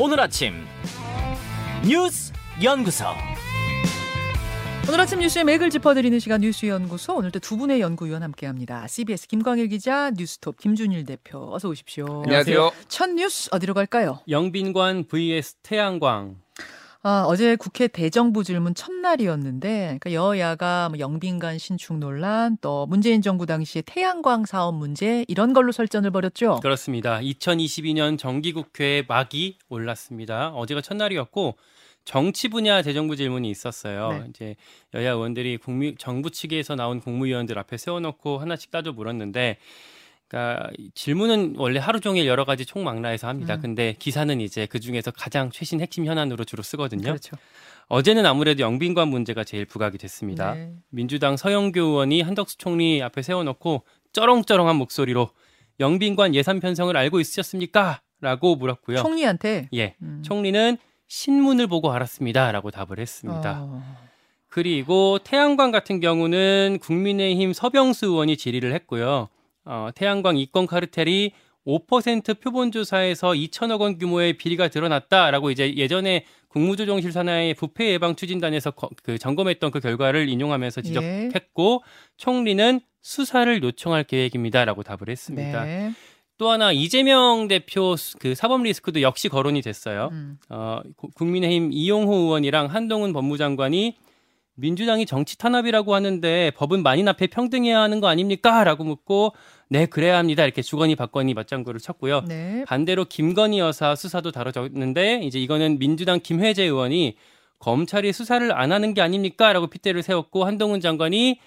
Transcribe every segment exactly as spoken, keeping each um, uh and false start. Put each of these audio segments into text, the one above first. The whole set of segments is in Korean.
오늘 아침 뉴스 연구소. 오늘 아침 뉴스의 맥을 짚어드리는 시간 뉴스 연구소. 오늘도 두 분의 연구위원 함께합니다. 씨비에스 김광일 기자, 뉴스톱 김준일 대표. 어서 오십시오. 안녕하세요. 첫 뉴스 어디로 갈까요? 영빈관 vs 태양광. 아, 어제 국회 대정부 질문 첫날이었는데, 그러니까 여야가 뭐 영빈관 신축 논란, 또 문재인 정부 당시의 태양광 사업 문제, 이런 걸로 설전을 벌였죠. 그렇습니다. 이천이십이 년 정기국회 막이 올랐습니다. 어제가 첫날이었고 정치 분야 대정부 질문이 있었어요. 네. 이제 여야 의원들이 국민, 정부 측에서 나온 국무위원들 앞에 세워놓고 하나씩 따져 물었는데, 그러니까 질문은 원래 하루 종일 여러 가지 총망라에서 합니다. 음. 근데 기사는 이제 그중에서 가장 최신 핵심 현안으로 주로 쓰거든요. 그렇죠. 어제는 아무래도 영빈관 문제가 제일 부각이 됐습니다. 네. 민주당 서영교 의원이 한덕수 총리 앞에 세워놓고 쩌렁쩌렁한 목소리로 영빈관 예산 편성을 알고 있으셨습니까? 라고 물었고요. 총리한테? 예. 음. 총리는 신문을 보고 알았습니다. 라고 답을 했습니다. 어... 그리고 태양광 같은 경우는 국민의힘 서병수 의원이 질의를 했고요. 어, 태양광 이권 카르텔이 오 퍼센트 표본조사에서 이천억 원 규모의 비리가 드러났다라고 이제 예전에 국무조정실 산하의 부패 예방 추진단에서 거, 그 점검했던 그 결과를 인용하면서 지적했고, 예. 총리는 수사를 요청할 계획입니다라고 답을 했습니다. 네. 또 하나 이재명 대표 그 사법 리스크도 역시 거론이 됐어요. 음. 어, 국민의힘 이용호 의원이랑 한동훈 법무장관이 민주당이 정치 탄압이라고 하는데 법은 만인 앞에 평등해야 하는 거 아닙니까? 라고 묻고, 네, 그래야 합니다. 이렇게 주거니 받거니 맞장구를 쳤고요. 네. 반대로 김건희 여사 수사도 다뤄졌는데, 이제 이거는 민주당 김회재 의원이 검찰이 수사를 안 하는 게 아닙니까? 라고 핏대를 세웠고, 한동훈 장관이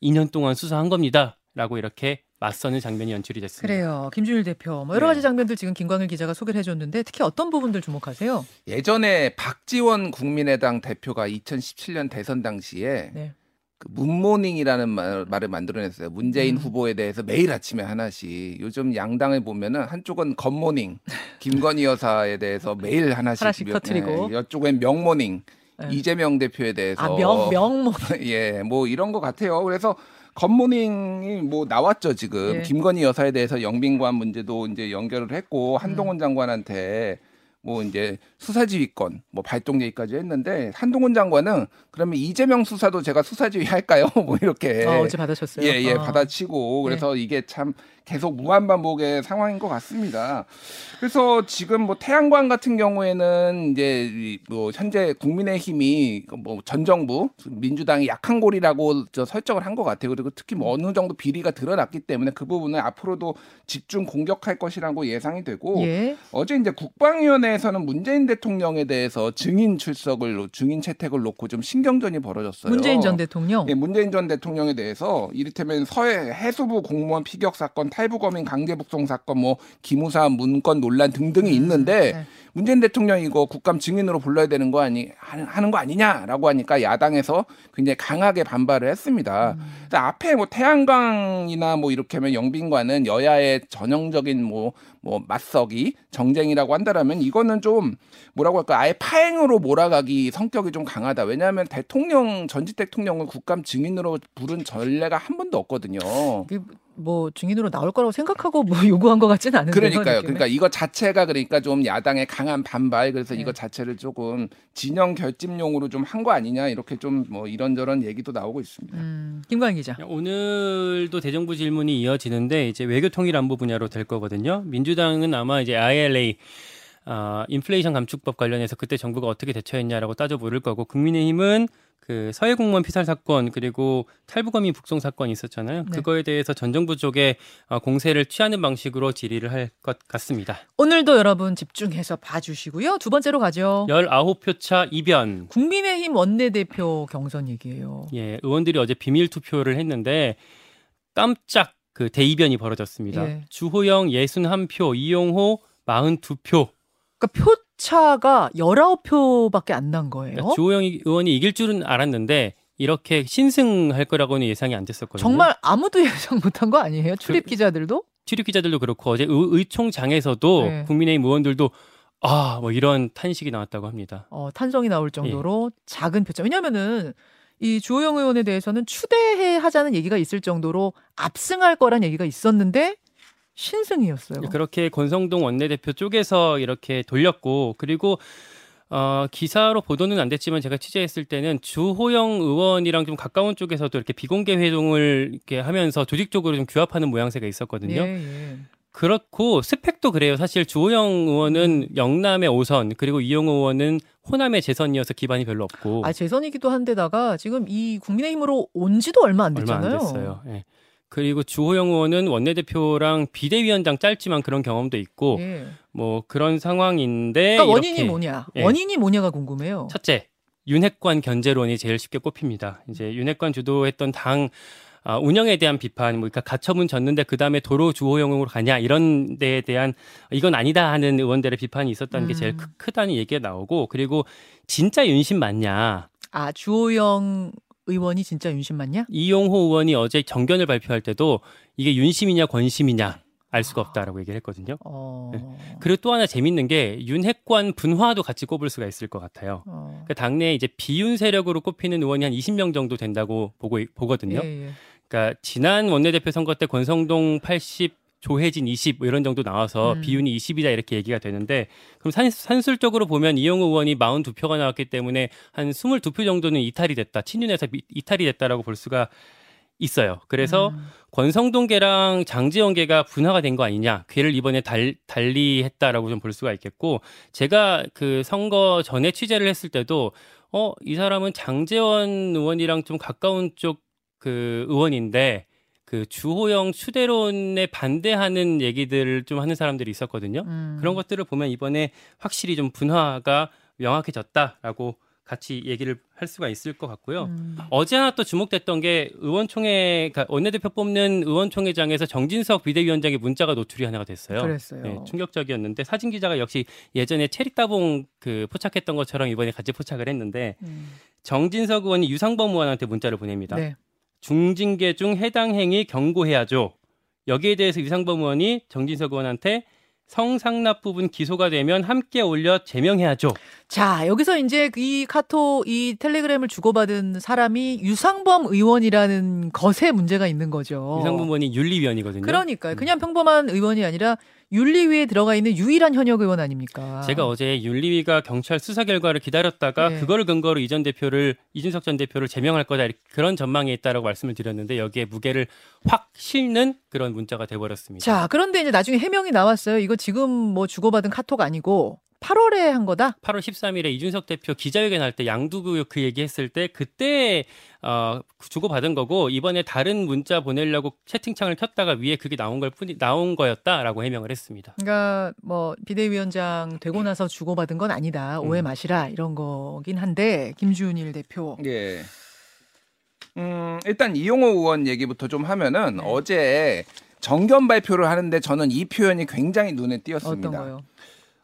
이 년 동안 수사한 겁니다. 라고 이렇게 맞서는 장면이 연출이 됐습니다. 그래요. 김준일 대표. 뭐 여러 가지 네. 장면들 지금 김광일 기자가 소개를 해줬는데 특히 어떤 부분들 주목하세요? 예전에 박지원 국민의당 대표가 이천십칠 년 대선 당시에 네. 그 문모닝이라는 말, 말을 만들어냈어요. 문재인 음. 후보에 대해서 매일 아침에 하나씩. 요즘 양당을 보면은 한쪽은 겉모닝, 김건희 여사에 대해서 매일 하나씩, 하나씩 터뜨리고 네. 이쪽엔 명모닝, 네. 이재명 대표에 대해서. 아, 명, 명모닝. 예, 뭐 이런 것 같아요. 그래서 겉모닝이 뭐 나왔죠 지금. 예. 김건희 여사에 대해서 영빈관 문제도 이제 연결을 했고, 한동훈 음. 장관한테 뭐 이제 수사지휘권 뭐 발동 얘기까지 했는데, 한동훈 장관은 그러면 이재명 수사도 제가 수사지휘 할까요? 뭐 이렇게 어, 어제 받아쳤어요. 예예 예, 아. 받아치고 그래서 예. 이게 참 계속 무한반복의 상황인 것 같습니다. 그래서 지금 뭐 태양광 같은 경우에는 이제 뭐 현재 국민의힘이 뭐 전 정부 민주당이 약한 고리라고 저 설정을 한 것 같아요. 그리고 특히 뭐 어느 정도 비리가 드러났기 때문에 그 부분은 앞으로도 집중 공격할 것이라고 예상이 되고, 예. 어제 이제 국방위원회에서는 문재인 대통령에 대해서 증인 출석을 증인 채택을 놓고 좀 신경전이 벌어졌어요. 문재인 전 대통령. 예, 문재인 전 대통령에 대해서 이를테면 서해 해수부 공무원 피격 사건, 탈북어민 강제북송 사건, 뭐 기무사 문건 논란 등등이 있는데 네. 문재인 대통령이 이거 국감 증인으로 불러야 되는 거 아니 하는 거 아니냐라고 하니까 야당에서 굉장히 강하게 반발을 했습니다. 음. 근데 앞에 뭐 태양광이나 뭐 이렇게 하면 영빈관은 여야의 전형적인 뭐 뭐 맞서기 정쟁이라고 한다라면 이거는 좀 뭐라고 할까, 아예 파행으로 몰아가기 성격이 좀 강하다. 왜냐하면 대통령 전직 대통령을 국감 증인으로 부른 전례가 한 번도 없거든요. 그... 뭐 증인으로 나올 거라고 생각하고 뭐 요구한 것 같지는 않은데. 그러니까요. 그러니까 이거 자체가 그러니까 좀 야당의 강한 반발. 그래서 네. 이거 자체를 조금 진영 결집용으로 좀 한 거 아니냐 이렇게 좀 뭐 이런저런 얘기도 나오고 있습니다. 음, 김광희 기자. 오늘도 대정부 질문이 이어지는데 이제 외교통일안보 분야로 될 거거든요. 민주당은 아마 이제 아이엘에이 어, 인플레이션 감축법 관련해서 그때 정부가 어떻게 대처했냐라고 따져 물을 거고, 국민의힘은 그 서해 공무원 피살 사건 그리고 탈북어민 북송 사건이 있었잖아요. 네. 그거에 대해서 전 정부 쪽에 공세를 취하는 방식으로 질의를 할 것 같습니다. 오늘도 여러분 집중해서 봐주시고요. 두 번째로 가죠. 십구 표 차 이변. 국민의힘 원내대표 경선 얘기예요. 예, 의원들이 어제 비밀 투표를 했는데 깜짝 그 대이변이 벌어졌습니다. 예. 주호영 육십일 표, 이용호 사십이 표. 그러니까 표 차가 십구 표밖에 안 난 거예요. 그러니까 주호영 의원이 이길 줄은 알았는데 이렇게 신승할 거라고는 예상이 안 됐었거든요. 정말 아무도 예상 못한 거 아니에요? 출입 기자들도? 그, 출입 기자들도 그렇고 어제 의, 의총장에서도 네. 국민의힘 의원들도 아, 뭐 이런 탄식이 나왔다고 합니다. 어, 탄성이 나올 정도로 예. 작은 표차. 왜냐면은 이 주호영 의원에 대해서는 추대하자는 얘기가 있을 정도로 압승할 거란 얘기가 있었는데 신승이었어요. 그렇게 권성동 원내대표 쪽에서 이렇게 돌렸고, 그리고 어, 기사로 보도는 안 됐지만 제가 취재했을 때는 주호영 의원이랑 좀 가까운 쪽에서도 이렇게 비공개 회동을 이렇게 하면서 조직적으로 좀 규합하는 모양새가 있었거든요. 예, 예. 그렇고 스펙도 그래요. 사실 주호영 의원은 영남의 오선, 그리고 이용호 의원은 호남의 재선이어서 기반이 별로 없고. 아, 재선이기도 한데다가 지금 이 국민의힘으로 온 지도 얼마 안 됐잖아요. 얼마 안 됐어요. 예. 그리고 주호영 의원은 원내대표랑 비대위원장 짧지만 그런 경험도 있고, 예. 뭐 그런 상황인데. 그러니까 원인이 이렇게, 뭐냐. 예. 원인이 뭐냐가 궁금해요. 첫째, 윤핵관 견제론이 제일 쉽게 꼽힙니다. 이제 윤핵관 주도했던 당 아, 운영에 대한 비판, 뭐 그러니까 가처분 졌는데 그 다음에 도로 주호영으로 가냐 이런 데에 대한 이건 아니다 하는 의원들의 비판이 있었다는 음. 게 제일 크, 크다는 얘기가 나오고, 그리고 진짜 윤심 맞냐. 아, 주호영 의원이 진짜 윤심 맞냐? 이용호 의원이 어제 정견을 발표할 때도 이게 윤심이냐 권심이냐 알 수가 없다라고 얘기를 했거든요. 어... 네. 그리고 또 하나 재밌는 게 윤핵관 분화도 같이 꼽을 수가 있을 것 같아요. 어... 그러니까 당내에 이제 비윤 세력으로 꼽히는 의원이 한 이십 명 정도 된다고 보고, 보거든요. 예, 예. 그러니까 지난 원내대표 선거 때 권성동 팔십, 조혜진 이십 뭐 이런 정도 나와서 음. 비윤이 이십이다 이렇게 얘기가 되는데, 그럼 산, 산술적으로 보면 이용호 의원이 사십이 표가 나왔기 때문에 한 이십이 표 정도는 이탈이 됐다. 친윤에서 미, 이탈이 됐다라고 볼 수가 있어요. 그래서 음. 권성동계랑 장제원계가 분화가 된 거 아니냐. 걔를 이번에 달, 달리 했다라고 좀 볼 수가 있겠고, 제가 그 선거 전에 취재를 했을 때도 어, 이 사람은 장제원 의원이랑 좀 가까운 쪽 그 의원인데 그 주호영 추대론에 반대하는 얘기들을 좀 하는 사람들이 있었거든요. 음. 그런 것들을 보면 이번에 확실히 좀 분화가 명확해졌다라고 같이 얘기를 할 수가 있을 것 같고요. 음. 어제 하나 또 주목됐던 게 의원총회, 원내대표 뽑는 의원총회장에서 정진석 비대위원장의 문자가 노출이 하나가 됐어요. 그랬어요. 네, 충격적이었는데 사진 기자가 역시 예전에 체리따봉 그 포착했던 것처럼 이번에 같이 포착을 했는데 음. 정진석 의원이 유상범 의원한테 문자를 보냅니다. 네. 중징계 중 해당 행위 경고해야죠. 여기에 대해서 유상범 의원이 정진석 의원한테 성상납 부분 기소가 되면 함께 올려 제명해야죠. 자, 여기서 이제 이 카톡, 이 텔레그램을 주고받은 사람이 유상범 의원이라는 것에 문제가 있는 거죠. 유상범 의원이 윤리위원이거든요. 그러니까요. 그냥 평범한 의원이 아니라 윤리위에 들어가 있는 유일한 현역 의원 아닙니까? 제가 어제 윤리위가 경찰 수사 결과를 기다렸다가 네. 그거를 근거로 이 전 대표를, 이준석 전 대표를 제명할 거다 그런 전망이 있다라고 말씀을 드렸는데 여기에 무게를 확 싣는 그런 문자가 돼버렸습니다. 자, 그런데 이제 나중에 해명이 나왔어요. 이거 지금 뭐 주고받은 카톡 아니고 팔월에 한 거다? 팔월 십삼일에 이준석 대표 기자회견 할 때 양두구 그 얘기했을 때 그때 어, 주고받은 거고, 이번에 다른 문자 보내려고 채팅창을 켰다가 위에 그게 나온 걸 뿐이 나온 거였다라고 해명을 했습니다. 그러니까 뭐 비대위원장 되고 나서 주고받은 건 아니다. 오해 마시라 이런 거긴 한데 김준일 대표. 예. 음, 일단 이용호 의원 얘기부터 좀 하면은 네. 어제 정견 발표를 하는데 저는 이 표현이 굉장히 눈에 띄었습니다. 어떤 거요?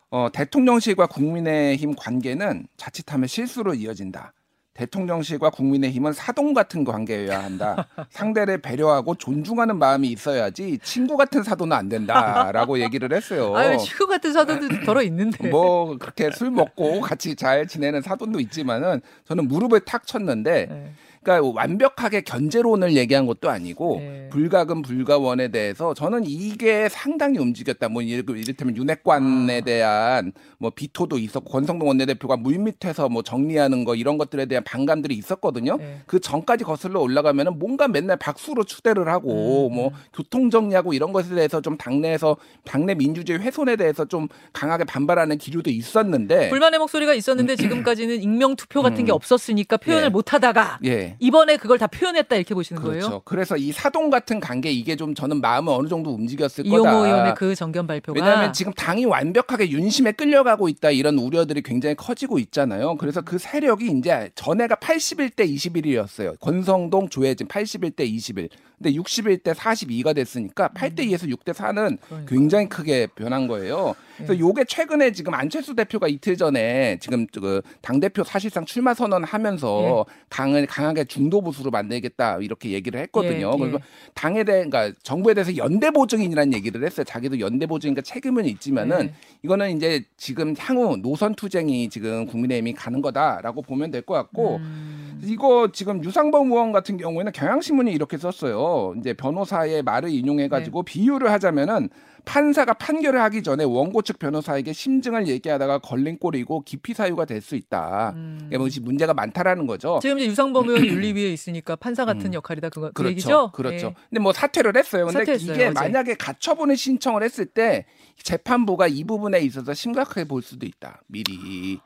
어, 대통령실과 국민의힘 관계는 자칫하면 실수로 이어진다. 대통령실과 국민의힘은 사돈 같은 관계여야 한다. 상대를 배려하고 존중하는 마음이 있어야지 친구 같은 사돈은 안 된다라고 얘기를 했어요. 아유, 친구 같은 사돈도 더러 있는데. 뭐 그렇게 술 먹고 같이 잘 지내는 사돈도 있지만은 저는 무릎을 탁 쳤는데 네. 그러니까 완벽하게 견제론을 얘기한 것도 아니고 네. 불가금 불가원에 대해서 저는 이게 상당히 움직였다. 뭐 이를테면 윤핵관에 아. 대한 뭐 비토도 있었고 권성동 원내대표가 물밑에서 뭐 정리하는 거 이런 것들에 대한 반감들이 있었거든요. 네. 그 전까지 거슬러 올라가면은 뭔가 맨날 박수로 추대를 하고 음. 뭐 교통 정리하고 이런 것에 대해서 좀 당내에서 당내 민주주의 훼손에 대해서 좀 강하게 반발하는 기류도 있었는데 불만의 목소리가 있었는데 지금까지는 익명 투표 같은 음. 게 없었으니까 표현을 예. 못하다가. 예. 이번에 그걸 다 표현했다 이렇게 보시는 그렇죠. 거예요? 그렇죠. 그래서 이 사동 같은 관계 이게 좀 저는 마음을 어느 정도 움직였을 이용호 거다. 이용호 의원의 그 정견 발표가. 왜냐하면 지금 당이 완벽하게 윤심에 끌려가고 있다 이런 우려들이 굉장히 커지고 있잖아요. 그래서 그 세력이 이제 전에가 팔십일 대 이십일이었어요. 권성동, 조혜진 팔십일 대 이십일. 근데 육십일 대 사십이가 됐으니까 팔 대 이에서 육 대 사는 그러니까. 굉장히 크게 변한 거예요. 그래서 이게 최근에 지금 안철수 대표가 이틀 전에 지금 그 당대표 사실상 출마 선언하면서 예. 당을 강하게 중도보수로 만들겠다 이렇게 얘기를 했거든요. 예, 예. 그래서 당에 대한, 그러니까 정부에 대해서 연대보증인이라는 얘기를 했어요. 자기도 연대보증이니까 책임은 있지만은 예. 이거는 이제 지금 향후 노선투쟁이 지금 국민의힘이 가는 거다라고 보면 될 것 같고 음. 이거 지금 유상범 의원 같은 경우에는 경향신문이 이렇게 썼어요. 이제 변호사의 말을 인용해가지고 네. 비유를 하자면은 판사가 판결을 하기 전에 원고 측 변호사에게 심증을 얘기하다가 걸린 꼴이고 기피 사유가 될 수 있다. 음. 이것이 문제가 많다라는 거죠. 지금 이제 유상범 의원 윤리위에 있으니까 판사 같은 음. 역할이다 그거 그렇죠, 그 얘기죠? 그렇죠. 네. 근데 뭐 사퇴를 했어요. 근데 사퇴했어요, 이게 어제. 만약에 가처분을 신청을 했을 때 재판부가 이 부분에 있어서 심각하게 볼 수도 있다. 미리.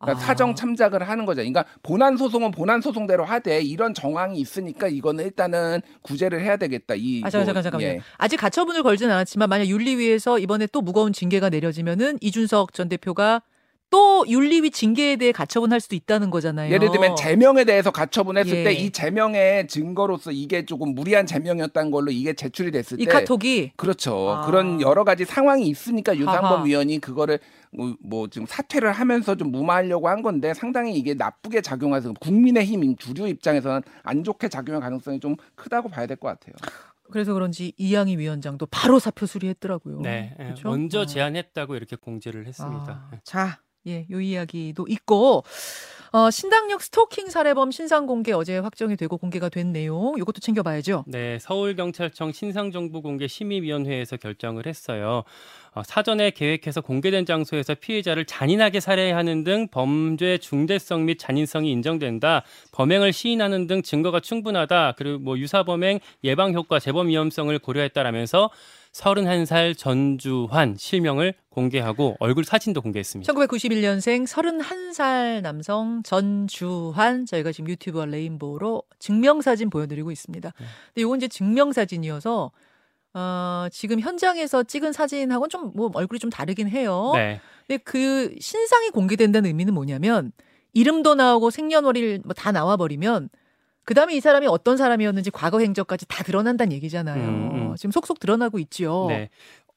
그러니까 아. 사정 참작을 하는 거죠. 그러니까 본안 소송은 본안 소송대로 하되 이런 정황이 있으니까 이거는 일단은 구제를 해야 되겠다. 이 아, 잠깐, 잠깐, 잠깐만요. 예. 아직 가처분을 걸지는 않았지만 만약 윤리위에서 이번에 또 무거운 징계가 내려지면은 이준석 전 대표가 또 윤리위 징계에 대해 가처분할 수도 있다는 거잖아요. 예를 들면 제명에 대해서 가처분했을 예. 때 이 제명의 증거로서 이게 조금 무리한 제명이었다는 걸로 이게 제출이 됐을 때 이 카톡이 그렇죠. 아. 그런 여러 가지 상황이 있으니까 유상범 위원이 그거를 뭐 지금 사퇴를 하면서 좀 무마하려고 한 건데 상당히 이게 나쁘게 작용해서 국민의힘 주류 입장에서는 안 좋게 작용할 가능성이 좀 크다고 봐야 될 것 같아요. 그래서 그런지 이양희 위원장도 바로 사표 수리했더라고요. 네, 그렇죠? 먼저 아. 제안했다고 이렇게 공지를 했습니다. 아. 자. 예, 요 이야기도 있고 어, 신당역 스토킹 살해범 신상 공개 어제 확정이 되고 공개가 된 내용 이것도 챙겨봐야죠. 네, 서울경찰청 신상정보공개심의위원회에서 결정을 했어요. 어, 사전에 계획해서 공개된 장소에서 피해자를 잔인하게 살해하는 등 범죄 중대성 및 잔인성이 인정된다. 범행을 시인하는 등 증거가 충분하다. 그리고 뭐 유사범행, 예방효과, 재범 위험성을 고려했다라면서 서른한 살 전주환 실명을 공개하고 얼굴 사진도 공개했습니다. 천구백구십일 년생 서른한 살 남성 전주환 저희가 지금 유튜브와 레인보우로 증명사진 보여드리고 있습니다. 네. 근데 이건 이제 증명사진이어서 어, 지금 현장에서 찍은 사진하고는 좀 뭐 얼굴이 좀 다르긴 해요. 네. 근데 그 신상이 공개된다는 의미는 뭐냐면 이름도 나오고 생년월일 뭐 다 나와버리면 그다음에 이 사람이 어떤 사람이었는지 과거 행적까지 다 드러난다는 얘기잖아요. 음, 음. 지금 속속 드러나고 있죠. 네.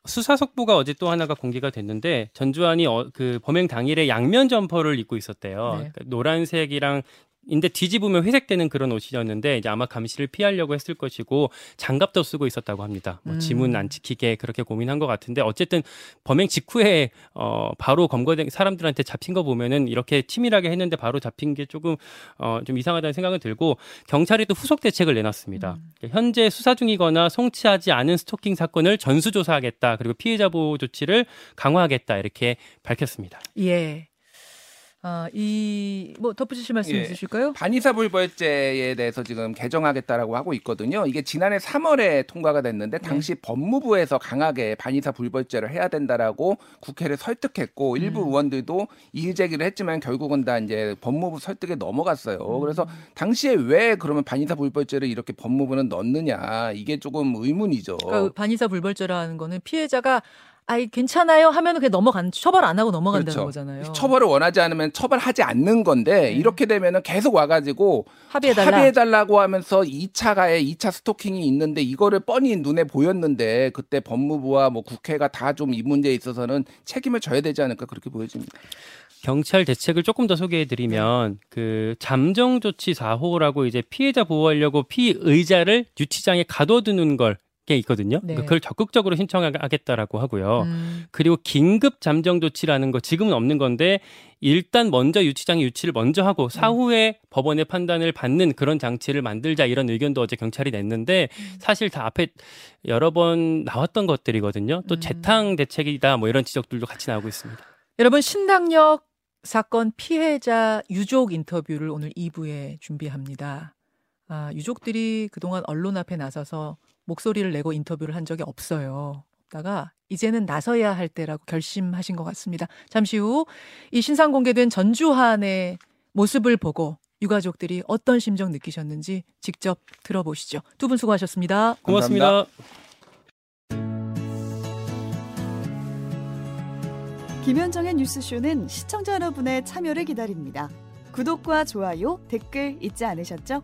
수사 속보가 어제 또 하나가 공개가 됐는데 전주환이 어, 그 범행 당일에 양면 점퍼를 입고 있었대요. 네. 그러니까 노란색이랑 인데 뒤집으면 회색되는 그런 옷이었는데 이제 아마 감시를 피하려고 했을 것이고 장갑도 쓰고 있었다고 합니다. 뭐 지문 안 지키게 그렇게 고민한 것 같은데 어쨌든 범행 직후에 어 바로 검거된 사람들한테 잡힌 거 보면은 이렇게 치밀하게 했는데 바로 잡힌 게 조금 어 좀 이상하다는 생각은 들고 경찰이 또 후속 대책을 내놨습니다. 음. 현재 수사 중이거나 송치하지 않은 스토킹 사건을 전수조사하겠다. 그리고 피해자 보호 조치를 강화하겠다. 이렇게 밝혔습니다. 예. 아, 이 뭐 덧붙이실 말씀 예. 있으실까요? 반의사불벌죄에 대해서 지금 개정하겠다라고 하고 있거든요. 이게 지난해 삼월에 통과가 됐는데 당시 네. 법무부에서 강하게 반의사불벌죄를 해야 된다라고 국회를 설득했고 음. 일부 의원들도 이의 제기를 했지만 결국은 다 이제 법무부 설득에 넘어갔어요. 음. 그래서 당시에 왜 그러면 반의사불벌죄를 이렇게 법무부는 넣느냐 이게 조금 의문이죠. 그러니까 반의사불벌죄라는 거는 피해자가 아이 괜찮아요 하면은 그냥 넘어간 처벌 안 하고 넘어간다는 그렇죠. 거잖아요. 처벌을 원하지 않으면 처벌하지 않는 건데 네. 이렇게 되면은 계속 와가지고 합의해달라. 합의해달라고 하면서 이 차 가해, 이 차 스토킹이 있는데 이거를 뻔히 눈에 보였는데 그때 법무부와 뭐 국회가 다 좀 이 문제에 있어서는 책임을 져야 되지 않을까 그렇게 보여집니다. 경찰 대책을 조금 더 소개해드리면 그 잠정 조치 사 호라고 이제 피해자 보호하려고 피의자를 유치장에 가둬두는 걸 게 있거든요. 네. 그걸 적극적으로 신청하겠다라고 하고요. 음. 그리고 긴급 잠정 조치라는 거 지금은 없는 건데 일단 먼저 유치장의 유치를 먼저 하고 사후에 음. 법원의 판단을 받는 그런 장치를 만들자 이런 의견도 어제 경찰이 냈는데 사실 다 앞에 여러 번 나왔던 것들이거든요. 또 재탕 대책이다 뭐 이런 지적들도 같이 나오고 있습니다. 여러분 신당역 사건 피해자 유족 인터뷰를 오늘 이 부에 준비합니다. 아, 유족들이 그동안 언론 앞에 나서서 목소리를 내고 인터뷰를 한 적이 없어요. 없다가 이제는 나서야 할 때라고 결심하신 것 같습니다. 잠시 후 이 신상 공개된 전주환의 모습을 보고 유가족들이 어떤 심정 느끼셨는지 직접 들어보시죠. 두 분 수고하셨습니다. 고맙습니다. 감사합니다. 김현정의 뉴스쇼는 시청자 여러분의 참여를 기다립니다. 구독과 좋아요, 댓글 잊지 않으셨죠?